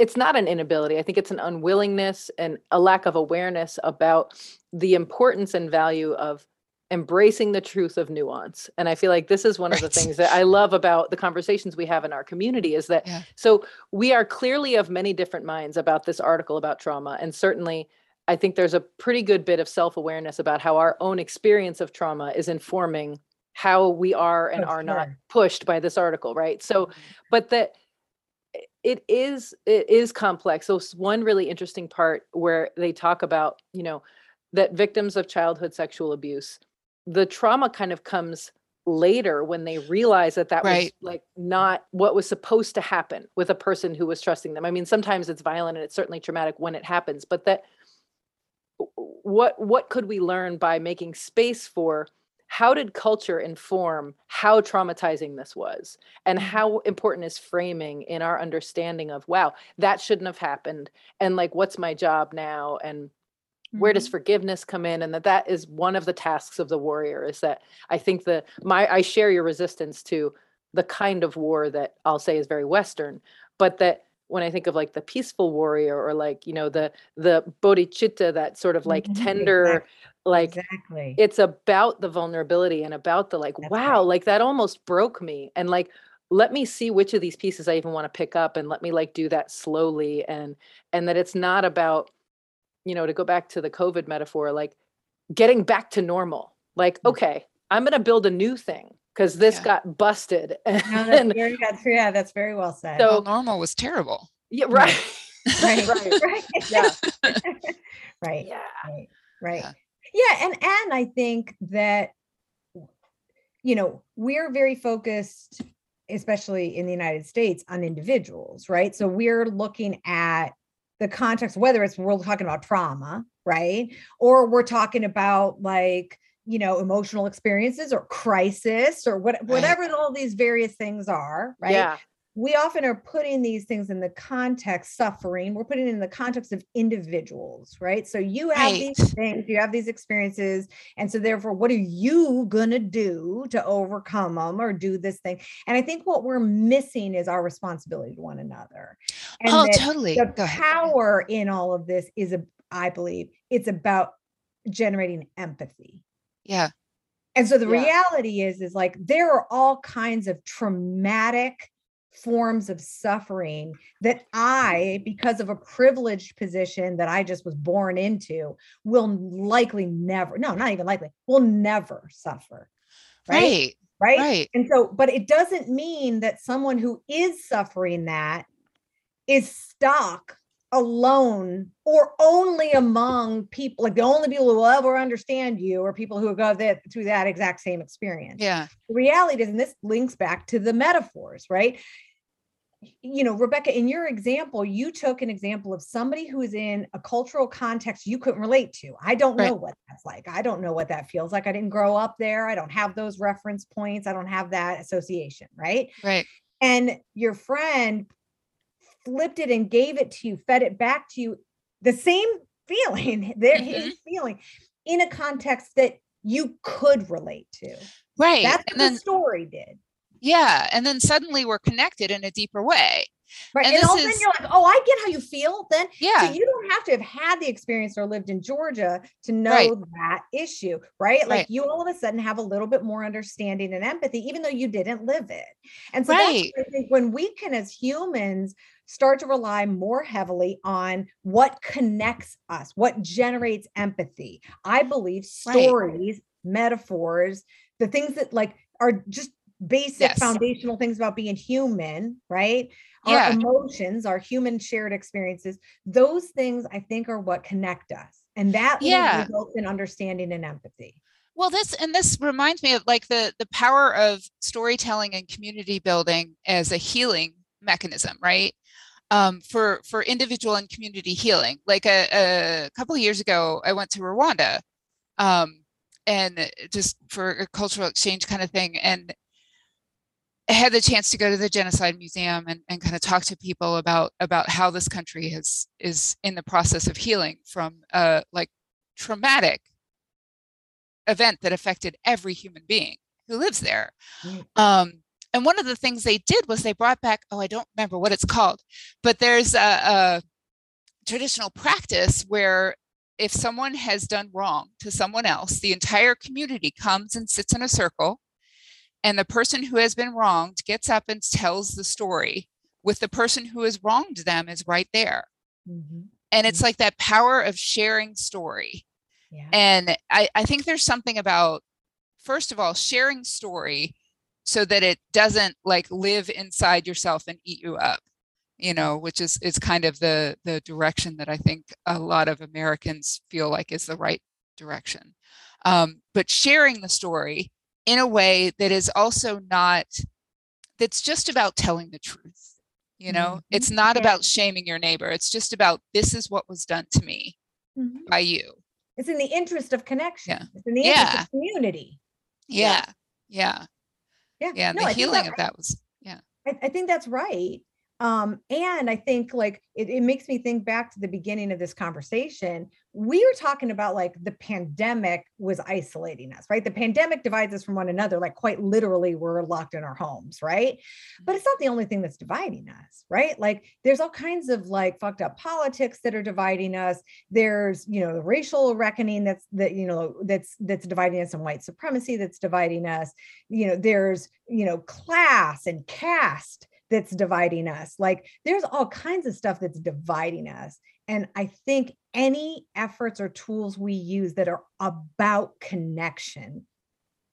it's not an inability. I think it's an unwillingness and a lack of awareness about the importance and value of embracing the truth of nuance. And I feel like this is one of the things that I love about the conversations we have in our community is that, yeah. so we are clearly of many different minds about this article about trauma. And certainly I think there's a pretty good bit of self-awareness about how our own experience of trauma is informing how we are and oh, are sure. not pushed by this article. Right. So, but that, It is, it is complex. So one really interesting part where they talk about, you know, that victims of childhood sexual abuse, the trauma kind of comes later when they realize that that right. was like not what was supposed to happen with a person who was trusting them. I mean, sometimes it's violent and it's certainly traumatic when it happens, but that what, what could we learn by making space for how did culture inform how traumatizing this was, and how important is framing in our understanding of, wow, that shouldn't have happened. And like, what's my job now? And where mm-hmm. does forgiveness come in? And that that is one of the tasks of the warrior, is that I think the, my, I share your resistance to the kind of war that I'll say is very Western, but that when I think of like the peaceful warrior or like, you know, the, the bodhicitta, that sort of like tender, exactly. like exactly. it's about the vulnerability and about the like, that's wow, right. like that almost broke me. And like, let me see which of these pieces I even want to pick up and let me like do that slowly. And, and that it's not about, you know, to go back to the COVID metaphor, like getting back to normal, like, okay, I'm going to build a new thing. Because this yeah. got busted. And, no, that's very, that's, yeah, that's very well said. So well, normal was terrible. Yeah, right. right, right, right. Yeah. right. Yeah. Right. Right. Yeah. yeah. And and I think that, you know, we're very focused, especially in the United States, on individuals, right? So we're looking at the context, whether it's we're talking about trauma, right? Or we're talking about like, you know, emotional experiences or crisis or what, whatever right. all these various things are, right? Yeah. We often are putting these things in the context, suffering, we're putting it in the context of individuals, right? So you have right. these things, you have these experiences. And so therefore, what are you going to do to overcome them or do this thing? And I think what we're missing is our responsibility to one another. And oh, totally. The Go power ahead. In all of this is, a, I believe, it's about generating empathy. Yeah. And so the yeah. reality is, is like, there are all kinds of traumatic forms of suffering that I, because of a privileged position that I just was born into, will likely never, no, not even likely, will never suffer. Right. Right. right? right. And so, but it doesn't mean that someone who is suffering that is stuck alone or only among people, like the only people who will ever understand you are people who go that, through that exact same experience. Yeah. The reality is, and this links back to the metaphors, right? You know, Rebecca, in your example, you took an example of somebody who is in a cultural context you couldn't relate to. I don't right. know what that's like. I don't know what that feels like. I didn't grow up there. I don't have those reference points. I don't have that association, right? Right. And your friend flipped it and gave it to you, fed it back to you, the same feeling, their mm-hmm. feeling in a context that you could relate to. Right. That's and what then, the story did. Yeah. And then suddenly we're connected in a deeper way. Right. And, and all of a sudden you're like, oh, I get how you feel then. Yeah. So you don't have to have had the experience or lived in Georgia to know right. that issue, right? Like right. you all of a sudden have a little bit more understanding and empathy, even though you didn't live it. And so right. that's, I think when we can, as humans, start to rely more heavily on what connects us, what generates empathy. I believe stories, right. metaphors, the things that like are just basic yes. foundational things about being human, right? Yeah. Our emotions, our human shared experiences, those things I think are what connect us. And that yeah. results in understanding and empathy. Well, this, and this reminds me of like the, the power of storytelling and community building as a healing mechanism, right? Um, for, for individual and community healing. Like a, a couple of years ago, I went to Rwanda um, and just for a cultural exchange kind of thing. And I had the chance to go to the Genocide Museum and, and kind of talk to people about, about how this country has, is in the process of healing from a like traumatic event that affected every human being who lives there. Um, And one of the things they did was they brought back, oh, I don't remember what it's called, but there's a, a traditional practice where if someone has done wrong to someone else, the entire community comes and sits in a circle and the person who has been wronged gets up and tells the story with the person who has wronged them is right there. Mm-hmm. And it's mm-hmm. like that power of sharing story. Yeah. And I, I think there's something about, first of all, sharing story so that it doesn't like live inside yourself and eat you up, you know, which is, is kind of the, the direction that I think a lot of Americans feel like is the right direction. Um, but sharing the story in a way that is also not, that's just about telling the truth, you know, mm-hmm. it's not yeah. about shaming your neighbor. It's just about, this is what was done to me mm-hmm. by you. It's in the interest of connection. Yeah. It's in the interest yeah. of community. Yeah. Yeah. yeah. Yeah. Yeah. And no, the I healing that, of that was, yeah. I, I think that's right. Um, and I think like, it, it makes me think back to the beginning of this conversation. We were talking about like the pandemic was isolating us, right? The pandemic divides us from one another. Like quite literally we're locked in our homes, right? But it's not the only thing that's dividing us, right? Like there's all kinds of like fucked up politics that are dividing us. There's, you know, the racial reckoning that's, that, you know, that's, that's dividing us, and white supremacy that's dividing us. You know, there's, you know, class and caste that's dividing us. Like there's all kinds of stuff that's dividing us. And I think any efforts or tools we use that are about connection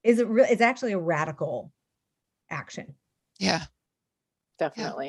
is it re- is actually a radical action. Yeah, definitely.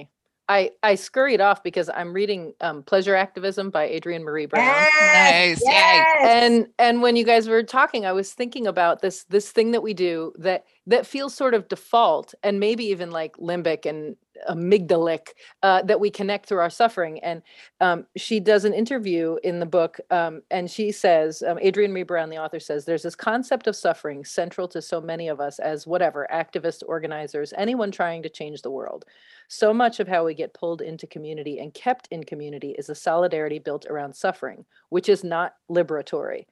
Yeah. I, I scurried off because I'm reading um, Pleasure Activism by Adrienne Marie Brown. Yes! Nice. Yes! And and when you guys were talking, I was thinking about this this thing that we do that that feels sort of default and maybe even like limbic and amygdalic, uh, that we connect through our suffering. And um, she does an interview in the book, um, and she says, um, Adrienne Marie Brown, the author, says, there's this concept of suffering central to so many of us as whatever, activists, organizers, anyone trying to change the world. So much of how we get pulled into community and kept in community is a solidarity built around suffering, which is not liberatory.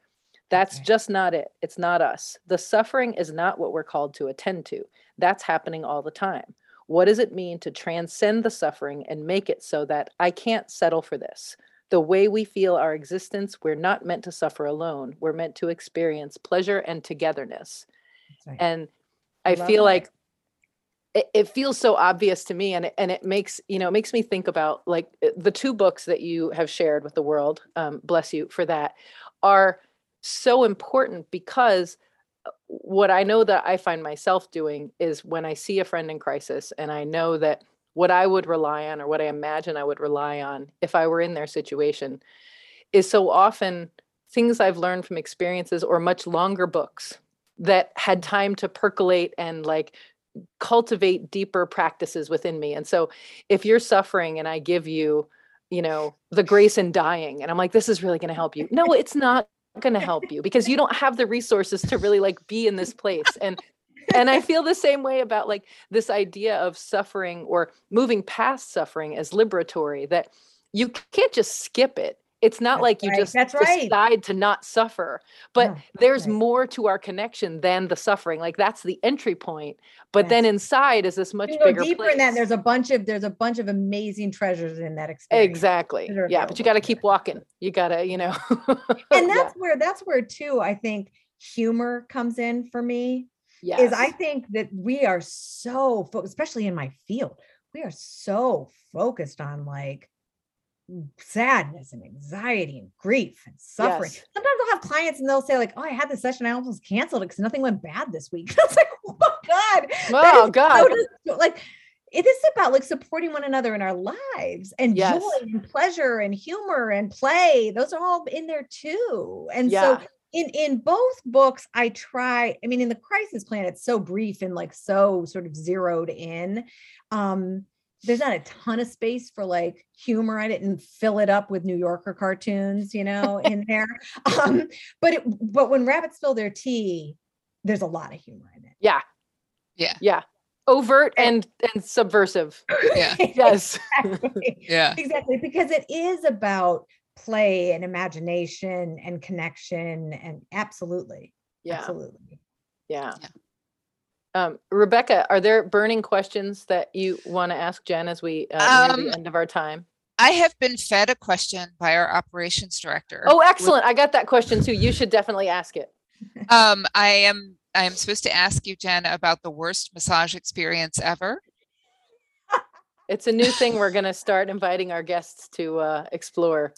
That's okay. Just not it. It's not us. The suffering is not what we're called to attend to. That's happening all the time. What does it mean to transcend the suffering and make it so that I can't settle for this? The way we feel our existence, we're not meant to suffer alone. We're meant to experience pleasure and togetherness. Right. And I, I feel that. like it, it feels so obvious to me. And it, and it makes, you know, it makes me think about like the two books that you have shared with the world, um, bless you for that, are so important because what I know that I find myself doing is when I see a friend in crisis, and I know that what I would rely on or what I imagine I would rely on if I were in their situation is so often things I've learned from experiences or much longer books that had time to percolate and like cultivate deeper practices within me. And so if you're suffering and I give you, you know, The Grace in Dying, and I'm like, this is really going to help you. No, it's not going to help you because you don't have the resources to really like be in this place. And, and I feel the same way about like this idea of suffering or moving past suffering as liberatory, that you can't just skip it. It's not that's like you right. just that's decide right. to not suffer, but oh, there's right. more to our connection than the suffering. Like that's the entry point. But yes. then inside is this much you bigger deeper place. In that, there's a bunch of, there's a bunch of amazing treasures in that experience. Exactly. Yeah. But you got to keep walking. You got to, you know, and that's yeah. where, that's where too, I think humor comes in for me yes. is I think that we are so, fo- especially in my field, we are so focused on like, sadness and anxiety and grief and suffering. Yes. Sometimes I'll have clients and they'll say like, oh, I had this session. I almost canceled it because nothing went bad this week. I was like, oh God. Oh God. So like it is about like supporting one another in our lives and yes. joy and pleasure and humor and play. Those are all in there too. And yeah. so in, in both books, I try, I mean, in The Crisis Plan, it's so brief and like, so sort of zeroed in, um, there's not a ton of space for like humor. I didn't fill it up with New Yorker cartoons, you know, in there. Um, but, it, but When Rabbits Spill Their Tea, there's a lot of humor in it. Yeah. Yeah. Yeah. Overt and, and subversive. Yeah. Yes. Exactly. Yeah, exactly. Because it is about play and imagination and connection and absolutely. Yeah. Absolutely. Yeah. Yeah. Um, Rebecca, are there burning questions that you want to ask Jen as we uh, um, near the end of our time? I have been fed a question by our operations director. Oh, excellent. With- I got that question too. You should definitely ask it. Um, I am I am supposed to ask you, Jen, about the worst massage experience ever. It's a new thing we're going to start inviting our guests to uh, explore.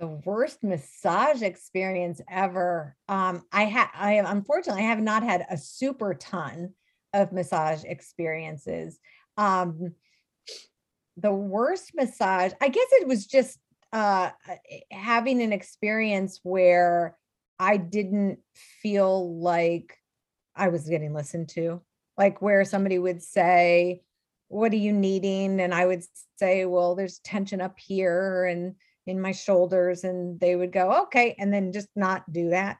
The worst massage experience ever. Um, I have, I have, unfortunately, I have not had a super ton of massage experiences. Um, the worst massage, I guess it was just uh, having an experience where I didn't feel like I was getting listened to, like where somebody would say, what are you needing? And I would say, well, there's tension up here and in my shoulders, and they would go, okay. And then just not do that.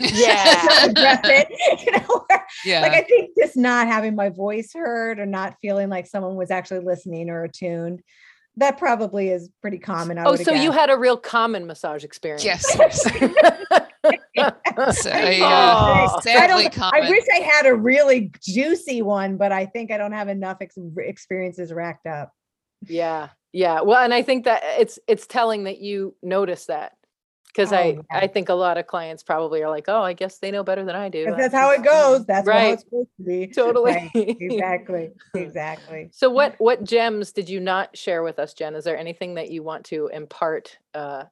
yeah. address it. You know, yeah. Like I think just not having my voice heard or not feeling like someone was actually listening or attuned. That probably is pretty common. I oh, so guessed. You had a real common massage experience. Yes. yeah. so, yeah. oh, sadly I, common. I wish I had a really juicy one, but I think I don't have enough ex- experiences racked up. Yeah. Yeah. Well, and I think that it's, it's telling that you notice that. Because oh, I, yeah. I think a lot of clients probably are like, oh, I guess they know better than I do. That's how it goes. That's right. How it's supposed to be. Totally. Right. Exactly. Exactly. So what, what gems did you not share with us, Jen? Is there anything that you want to impart uh,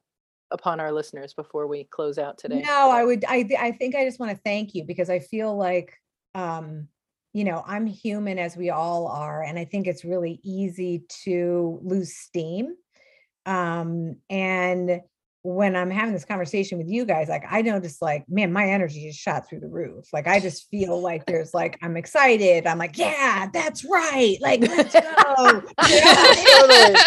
upon our listeners before we close out today? No, I would, I, I think I just want to thank you because I feel like, um, you know, I'm human as we all are. And I think it's really easy to lose steam. Um, and when I'm having this conversation with you guys, like I notice like, man, my energy just shot through the roof. Like, I just feel like there's like, I'm excited. I'm like, yeah, that's right. Like, let's go. Yeah,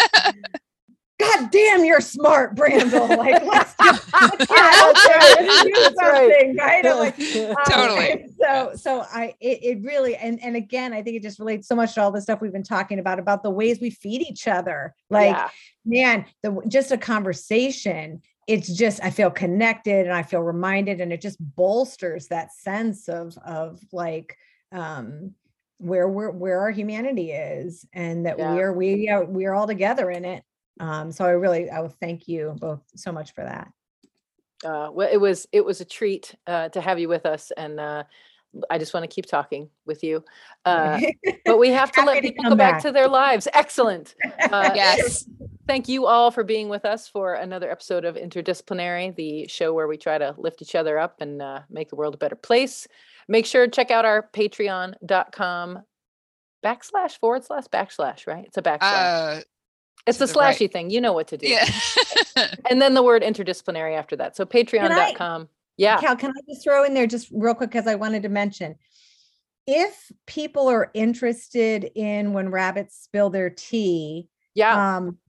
God damn, you're smart, Brandle. Like, let's do, let's get out there and do something, right? I'm like, um, totally. So, so I, it, it really, and and again, I think it just relates so much to all the stuff we've been talking about, about the ways we feed each other. Like, yeah. man, the just a conversation. It's just, I feel connected and I feel reminded, and it just bolsters that sense of of like. Um, where we're where our humanity is, and that yeah. we are we are we are all together in it. Um, so I really, I will thank you both so much for that. Uh, well, it was, it was a treat, uh, to have you with us. And, uh, I just want to keep talking with you, uh, but we have to let people go back. back to their lives. Excellent. Uh, yes. Thank you all for being with us for another episode of Interdisciplinary, the show where we try to lift each other up and, uh, make the world a better place. Make sure to check out our patreon dot com backslash forward slash backslash, right? It's a backslash. Uh, It's a slashy right. thing. You know what to do. Yeah. And then the word interdisciplinary after that. So patreon dot com. Yeah. Cal, can I just throw in there just real quick, because I wanted to mention, if people are interested in When Rabbits Spill Their Tea, yeah. um,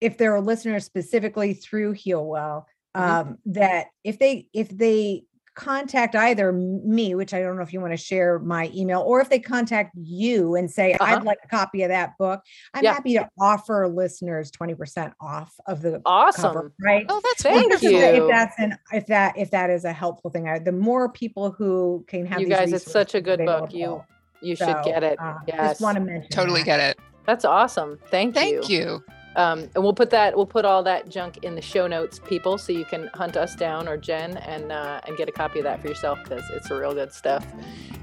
if there are listeners specifically through Heal Well, um, mm-hmm. that if they, if they contact either me, which I don't know if you want to share my email, or if they contact you and say, uh-huh. I'd like a copy of that book. I'm yeah. happy to offer listeners twenty percent off of the awesome. Cover, right. Oh, that's thank you. If that's an, if that, if that is a helpful thing, I, the more people who can have, you these guys, it's such a good book. You, you so, should get it. Um, yes. Just want to mention totally that. Get it. That's awesome. Thank you. Thank you. you. Um, and we'll put that, we'll put all that junk in the show notes, people, so you can hunt us down or Jen and, uh, and get a copy of that for yourself, because it's real good stuff.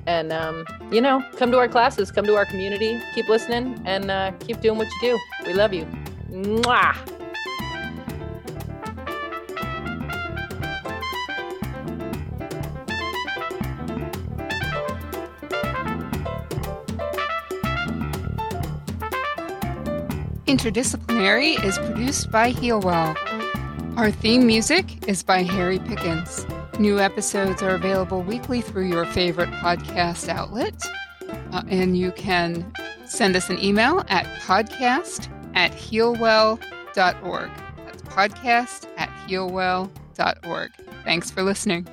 And, um, you know, come to our classes, come to our community, keep listening, and, uh, keep doing what you do. We love you. Mwah. Interdisciplinary is produced by Heal Well. Our theme music is by Harry Pickens. New episodes are available weekly through your favorite podcast outlet. Uh, and you can send us an email at podcast at healwell dot org. That's podcast at healwell dot org. Thanks for listening.